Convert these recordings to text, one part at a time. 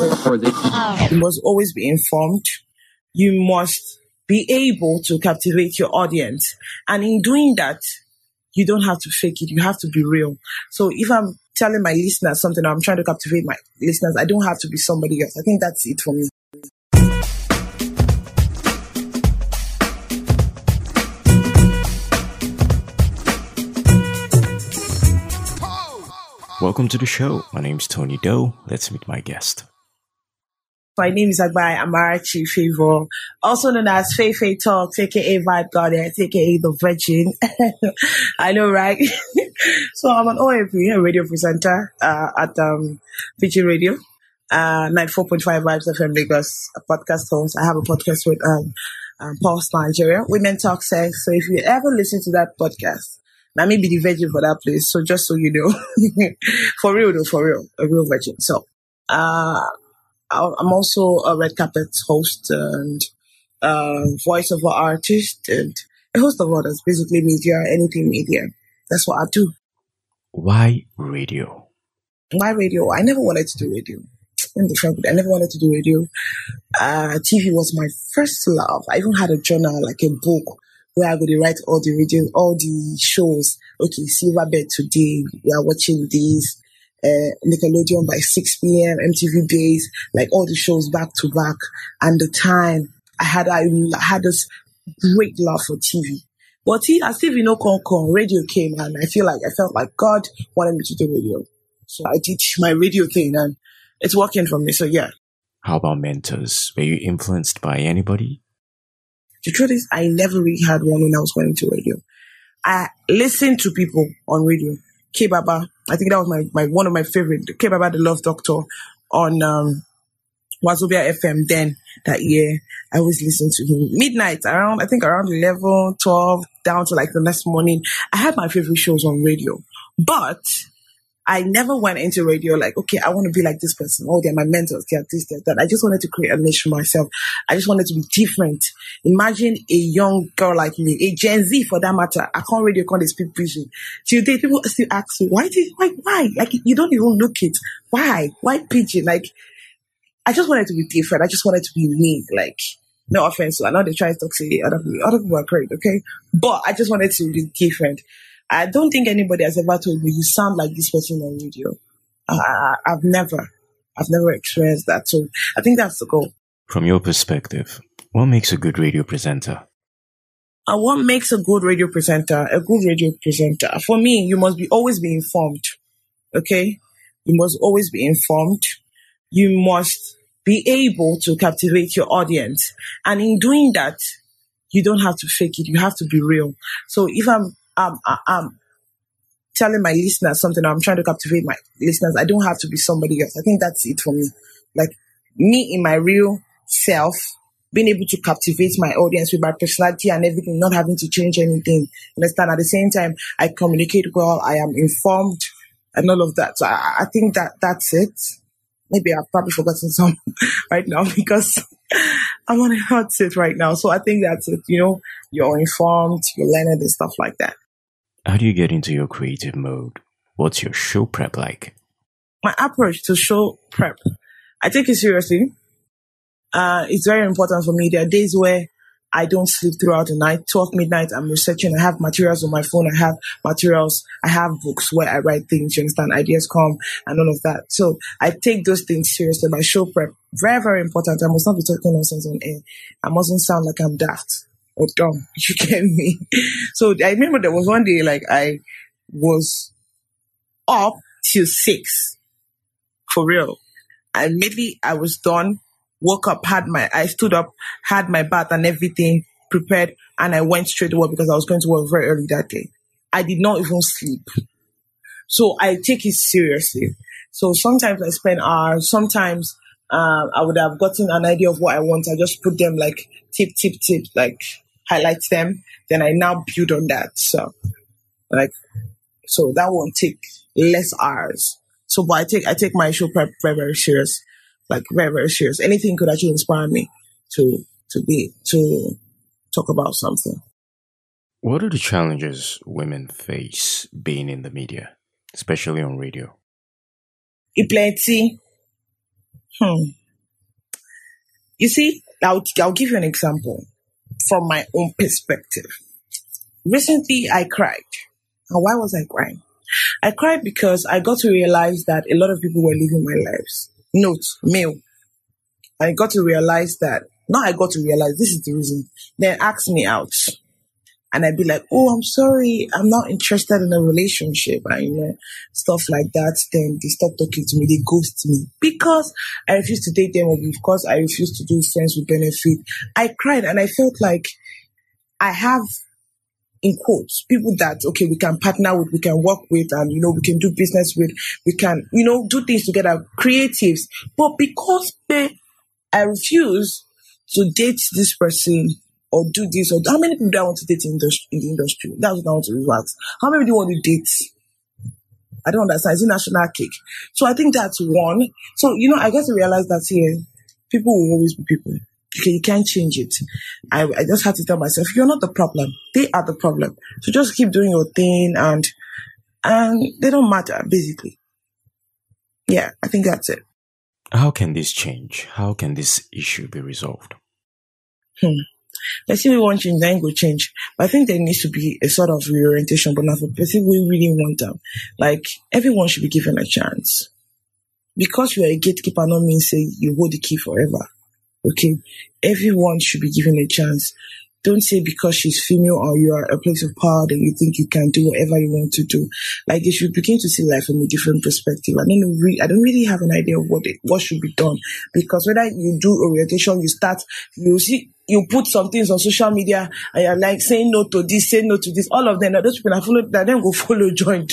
You must always be informed. You must be able to captivate your audience. And in doing that, you don't have to fake it. You have to be real. So if I'm telling my listeners something, I'm trying to captivate my listeners, I don't have to be somebody else. I think that's it for me. Welcome to the show. My name is Tony Doe. Let's meet my guest. My name is Agbari Amarachi Fivo, also known as FayFay Talk, aka Vibe Guardian, aka The Virgin. I know, right? So I'm an OAP, a radio presenter at Fiji Radio, 94.5 Vibes FM Lagos, a podcast host. I have a podcast with Paul Nigeria Women Talk Sex. So if you ever listen to that podcast, I may be the virgin for that place. So just so you know, for real though, for real, a real virgin. So I'm also a red carpet host and voiceover artist and a host of others, basically media, anything media. That's what I do. Why radio? Why radio? I never wanted to do radio. In the front, I never wanted to do radio. TV was my first love. I even had a journal, like a book, where I would write all the radio, all the shows. Okay, Silverbed today, we are watching these. Nickelodeon by 6 p.m., MTV Days, like all the shows back to back. And the time, I had this great love for TV. But as if you know, radio came and I felt like God wanted me to do radio. So I did my radio thing and it's working for me, so yeah. How about mentors? Were you influenced by anybody? The truth is, I never really had one when I was going to radio. I listened to people on radio. K-Baba, I think that was one of my favorite. K-Baba, The Love Doctor on Wazobia FM then, that year. I always listened to him. Midnight, around 11, 12, down to like the next morning. I had my favorite shows on radio. But I never went into radio like, okay, I want to be like this person. Oh, they're my mentors. They're this, they're that. I just wanted to create a niche for myself. I just wanted to be different. Imagine a young girl like me, a Gen Z for that matter. I can't radio, can't speak vision. Today, people still ask me, why? Like, you don't even look it. Why? Why pigeon? Like, I just wanted to be different. I just wanted to be me. Like, no offense. So I know they try to talk to other people are great, okay? But I just wanted to be different. I don't think anybody has ever told me, you sound like this person on radio. I've never experienced that. So I think that's the goal. From your perspective, what makes a good radio presenter? What makes a good radio presenter? A good radio presenter, for me, you must always be informed. Okay? You must always be informed. You must be able to captivate your audience. And in doing that, you don't have to fake it. You have to be real. So if I'm telling my listeners something, I'm trying to captivate my listeners, I don't have to be somebody else. I think that's it for me. Like, me in my real self, being able to captivate my audience with my personality and everything, not having to change anything. Understand? At the same time, I communicate well, I am informed, and all of that. So I think that's it. Maybe I've probably forgotten some right now because I'm on a hot seat right now. So I think that's it. You know, you're informed, you're learned and stuff like that. How do you get into your creative mode? What's your show prep like? My approach to show prep, I take it seriously. It's very important for me. There are days where I don't sleep throughout the night. 12 midnight, I'm researching. I have materials on my phone. I have materials. I have books where I write things, you understand, ideas come and all of that. So I take those things seriously. My show prep, very, very important. I must not be talking nonsense on air. I mustn't sound like I'm daft. Or dumb, you get me. So I remember there was one day, like, I was up till 6, for real. And immediately I was done, woke up, I stood up, had my bath and everything prepared, and I went straight to work because I was going to work very early that day. I did not even sleep. So I take it seriously. So sometimes I spend hours, sometimes I would have gotten an idea of what I want. I just put them like tip, like highlight them. Then I now build on that. So so that won't take less hours. So but I take my show prep very, very serious. Like very, very serious. Anything could actually inspire me to talk about something. What are the challenges women face being in the media, especially on radio? Plenty. You see, I'll give you an example from my own perspective. Recently, I cried. And why was I crying? I cried because I got to realize that a lot of people were living my lives. Note, male. I got to realize that. Now I got to realize this is the reason. Then ask me out. And I'd be like, oh, I'm sorry. I'm not interested in a relationship. And, you know, stuff like that. Then they stop talking to me. They ghost me because I refuse to date them or because I refuse to do friends with benefit. I cried and I felt like I have, in quotes, people that, okay, we can partner with, we can work with, and, you know, we can do business with, we can, you know, do things together, creatives. But because I refuse to date this person, or do this, or how many people do I want to date in the industry? That's what I want to relax. How many do you want to date? I don't understand. It's a national cake. So I think that's one. So, you know, I got to realize that here, people will always be people. Okay, you can't change it. I just had to tell myself, you're not the problem. They are the problem. So just keep doing your thing and they don't matter, basically. Yeah, I think that's it. How can this change? How can this issue be resolved? I see we want change, then go change. But I think there needs to be a sort of reorientation, but not for people we really want them. Like, everyone should be given a chance. Because you are a gatekeeper, not mean say you hold the key forever. Okay? Everyone should be given a chance. Don't say because she's female or you are a place of power that you think you can do whatever you want to do. Like, they should begin to see life from a different perspective. I don't really have an idea of what should be done. Because whether you do orientation, you put some things on social media and you're like saying no to this, say no to this. All of them, those people that follow, that then go follow, join,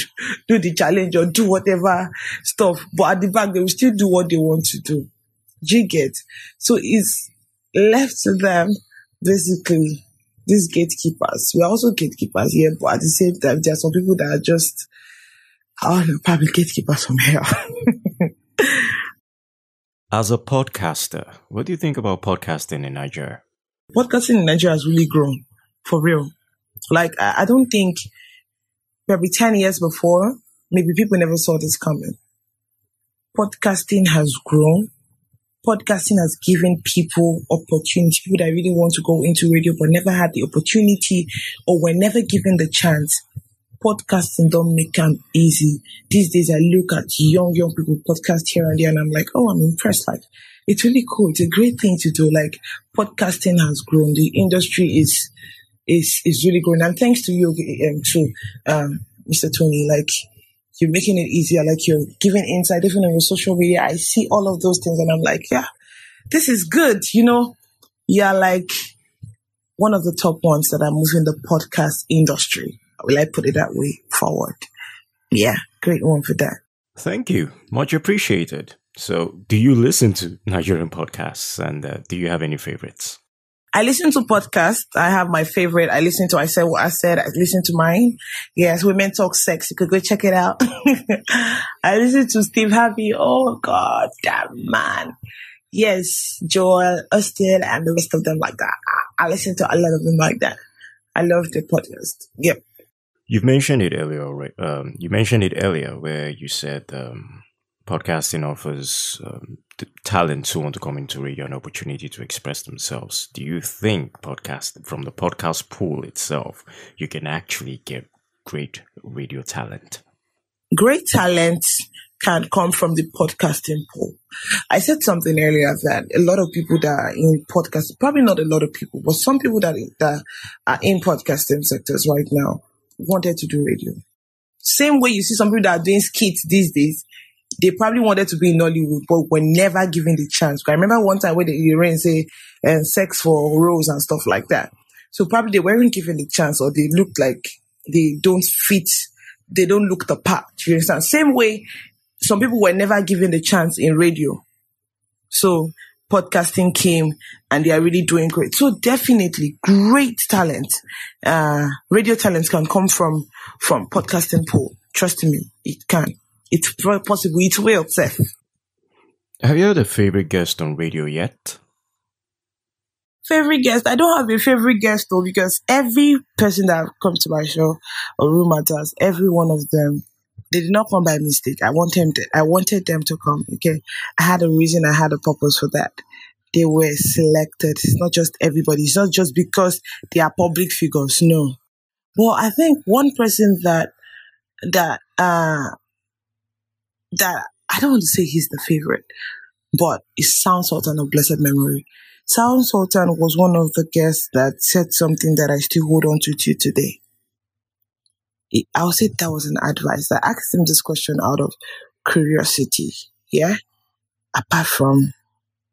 do the challenge or do whatever stuff. But at the back, they will still do what they want to do. Do you get? So it's left to them. Basically, these gatekeepers, we're also gatekeepers here, but at the same time, there are some people that are just, I don't know, probably gatekeepers from hell. As a podcaster, what do you think about podcasting in Nigeria? Podcasting in Nigeria has really grown, for real. Like, I don't think, maybe 10 years before, maybe people never saw this coming. Podcasting has grown. Podcasting has given people opportunity, people that really want to go into radio but never had the opportunity or were never given the chance. Podcasting don't make them easy. These days I look at young people podcast here and there and I'm like, oh, I'm impressed. Like, it's really cool. It's a great thing to do. Like, podcasting has grown. The industry is really growing. And thanks to you, to Mr. Tony, like, you're making it easier, like you're giving insight, even on your social media. I see all of those things and I'm like, yeah, this is good. You know, you're like one of the top ones that are moving the podcast industry. Will I put it that way forward? Yeah, great one for that. Thank you. Much appreciated. So do you listen to Nigerian podcasts and do you have any favorites? I listen to podcasts. I have my favorite. I listen to I Said What I Said. I listen to mine. Yes, Women Talk Sex. You could go check it out. I listen to Steve Harvey. Oh, God, that man. Yes, Joel, Austin, and the rest of them like that. I listen to a lot of them like that. I love the podcast. Yep. You've mentioned it earlier, right? You mentioned it earlier where you said podcasting offers talents who want to come into radio an opportunity to express themselves. Do you think podcast from the podcast pool itself, you can actually get great radio talent? Great talent can come from the podcasting pool. I said something earlier that a lot of people that are in podcasting, probably not a lot of people, but some people that are in podcasting sectors right now wanted to do radio. Same way you see some people that are doing skits these days. They probably wanted to be in Nollywood, but were never given the chance. I remember one time where they ran, say, sex for roles and stuff like that. So probably they weren't given the chance or they looked like they don't fit, they don't look the part. You understand? Same way, some people were never given the chance in radio. So podcasting came and they are really doing great. So definitely great talent. Radio talents can come from podcasting pool. Trust me, it can. It's very possible. It will, Seth. Have you had a favorite guest on radio yet? Favorite guest? I don't have a favorite guest though, because every person that comes to my show or room matters, every one of them They did not come by mistake. I wanted them to come. Okay. I had a reason. I had a purpose for that. They were selected. It's not just everybody. It's not just because they are public figures. No. Well, I think one person that I don't want to say he's the favorite, but it's Sound Sultan of blessed memory. Sound Sultan was one of the guests that said something that I still hold on to today. I'll say that was an advice. I asked him this question out of curiosity, yeah? Apart from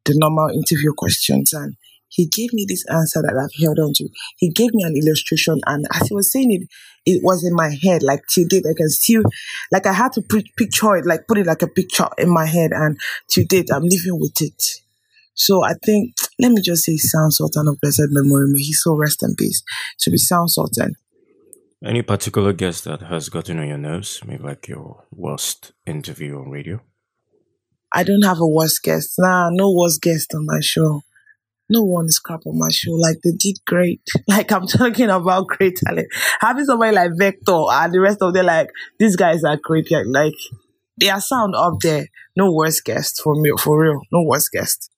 the normal interview questions. And he gave me this answer that I've held on to. He gave me an illustration, and as he was saying it, it was in my head. Like today, I can still, like I had to picture it, like put it like a picture in my head, and to date, I'm living with it. So I think, let me just say Sound Sultan of blessed memory. May he so rest in peace. To be Sound Sultan. Any particular guest that has gotten on your nerves? Maybe like your worst interview on radio? I don't have a worst guest. Nah, no worst guest on my show. No one is crap on my show. Like, they did great. Like, I'm talking about great talent. Having somebody like Vector and the rest of them, like, these guys are great. Like, they are sound up there. No worst guest for me, for real. No worst guest.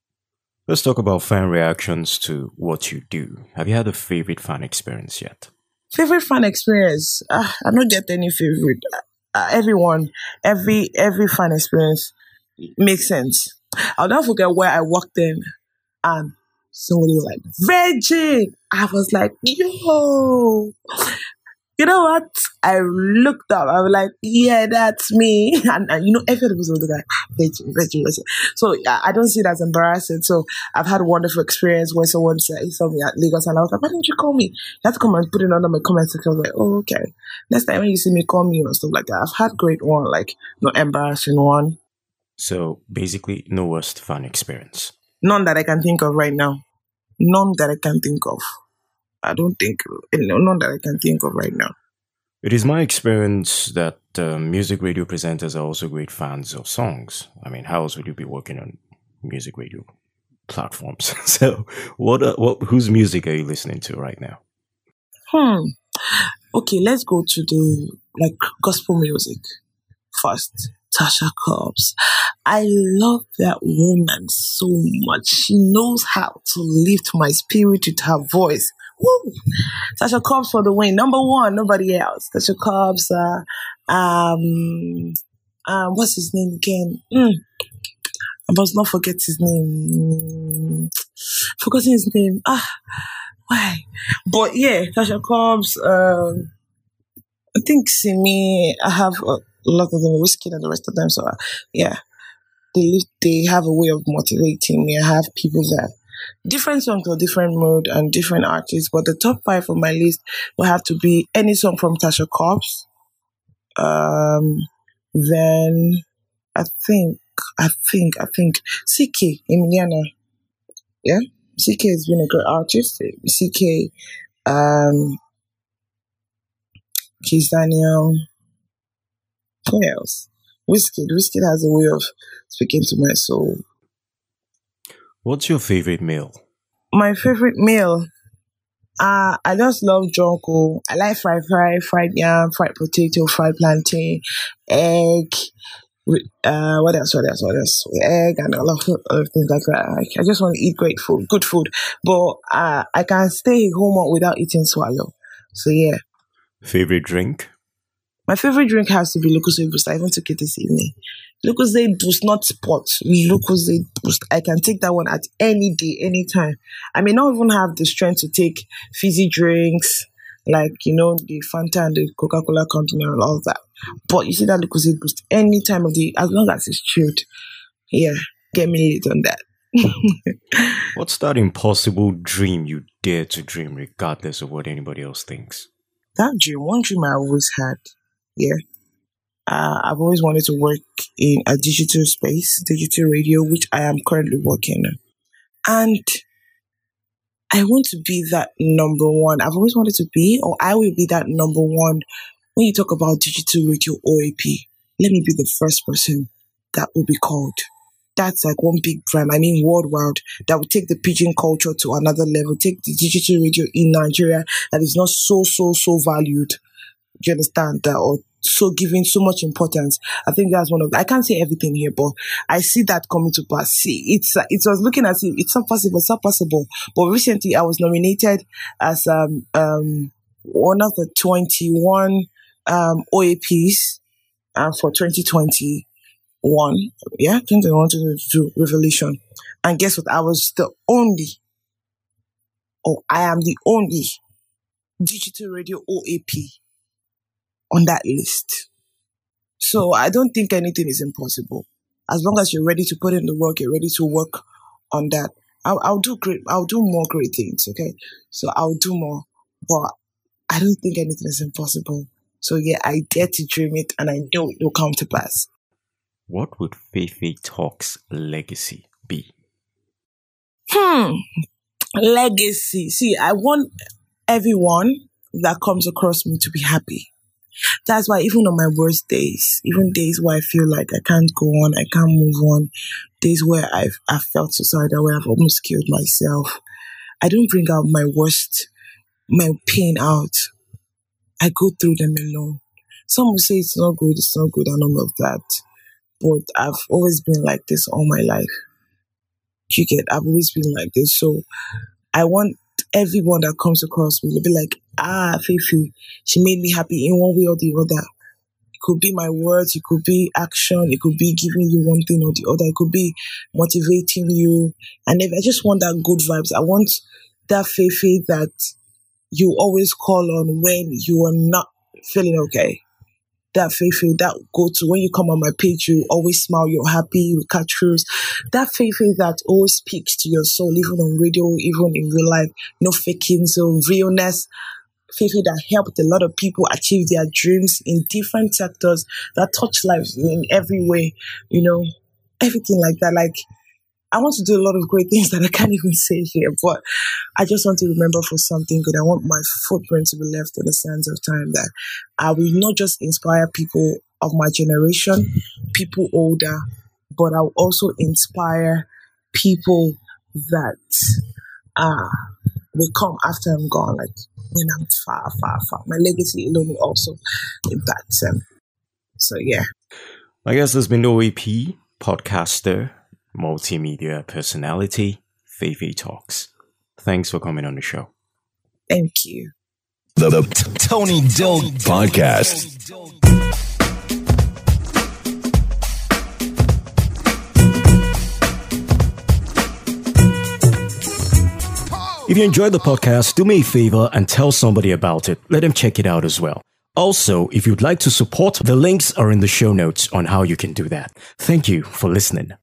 Let's talk about fan reactions to what you do. Have you had a favorite fan experience yet? Favorite fan experience? I don't get any favorite. Every fan experience makes sense. I'll not forget where I walked in and somebody was like, Virgin! I was like, yo! You know what? I looked up. I was like, yeah, that's me. And you know, everybody was like, Virgin. So I don't see that as embarrassing. So I've had a wonderful experience where someone said, he saw me at Lagos and I was like, why didn't you call me? You had to come and put it under my comment section. I was like, oh, okay. Next time when you see me, call me and stuff like that. I've had great one, like, no embarrassing one. So basically, no worst fan experience. None that I can think of right now. None that I can think of. None that I can think of right now. It is my experience that music radio presenters are also great fans of songs. I mean, how else would you be working on music radio platforms? So, whose music are you listening to right now? Okay, let's go to the gospel music first. Tasha Cobbs. I love that woman so much. She knows how to lift my spirit with her voice. Woo! Tasha Cobbs for the win. Number one, nobody else. Tasha Cobbs. What's his name again? I must not forget his name. Forgotten his name. Why? But yeah, Tasha Cobbs. I think Simi. I have a lot of them, Whiskey and the rest of them. So yeah, they have a way of motivating me. I have people that. Different songs or different mood and different artists, but the top 5 on my list will have to be any song from Tasha Cobbs. Then I think CK in Ghana. Yeah, CK has been a great artist. CK, Kiz Daniel. Who else? Whiskey has a way of speaking to my soul. What's your favorite meal? My favorite meal? I just love Jonko. I like fried yam, fried potato, fried plantain, egg. What else? Egg and a lot of other things like that. I just want to eat great food, good food. But I can stay home without eating swallow. So, yeah. Favorite drink? My favorite drink has to be Lucozade Boost. I even took it this evening. Lucozade Boost, not spot. Lucozade Boost. I can take that one at any day, any time. I may not even have the strength to take fizzy drinks, like, you know, the Fanta and the Coca-Cola Continental and all that. But you see that Lucozade Boost any time of the, as long as it's chilled. Yeah, get me lit on that. What's that impossible dream you dare to dream regardless of what anybody else thinks? That dream, one dream I always had, yeah. I've always wanted to work in a digital space, digital radio, which I am currently working on. And I want to be that number one. I've always wanted to be, or I will be that number one. When you talk about digital radio OAP, let me be the first person that will be called. That's like one big brand, I mean worldwide, that will take the pidgin culture to another level, take the digital radio in Nigeria that is not so valued. Do you understand that? Or so giving so much importance. I think that's one of, I can't say everything here, but I see that coming to pass. See, it was looking as if it's not possible, But recently I was nominated as one of the 21 OAPs for 2021. Yeah, 2021 to do Revelation. And guess what? I was the only, I am the only digital radio OAP on that list. So I don't think anything is impossible. As long as you're ready to put in the work, you're ready to work on that. I'll do great. I'll do more great things. Okay. So I'll do more, but I don't think anything is impossible. So yeah, I dare to dream it, and I know it will come to pass. What would FayFay Talk's legacy be? Legacy. See, I want everyone that comes across me to be happy. That's why even on my worst days, even days where I feel like I can't go on, I can't move on, days where I've felt suicidal, where I've almost killed myself, I don't bring out my worst, my pain out. I go through them alone. Some will say it's not good, and all of that. But I've always been like this all my life. You get, I've always been like this. So I want everyone that comes across me to be like, ah, FayFay, she made me happy in one way or the other. It could be my words, it could be action, it could be giving you one thing or the other, it could be motivating you. And if I just want that good vibes, I want that FayFay that you always call on when you are not feeling okay. That FayFay, that go-to, when you come on my page, you always smile, you're happy, you catch throughs. That FayFay that always speaks to your soul, even on radio, even in real life, no faking, so realness. FayFay that helped a lot of people achieve their dreams in different sectors, that touch lives in every way, you know, everything like that. Like, I want to do a lot of great things that I can't even say here, but I just want to remember for something good. I want my footprint to be left in the sands of time, that I will not just inspire people of my generation, people older, but I'll also inspire people that will come after I'm gone, like when I'm far, far, far. My legacy alone will also impact them. So, yeah. I guess there's been no EP podcaster, multimedia personality, FayFay Talks. Thanks for coming on the show. Thank you. The Tony Doe Podcast. If you enjoyed the podcast, do me a favor and tell somebody about it. Let them check it out as well. Also, if you'd like to support, the links are in the show notes on how you can do that. Thank you for listening.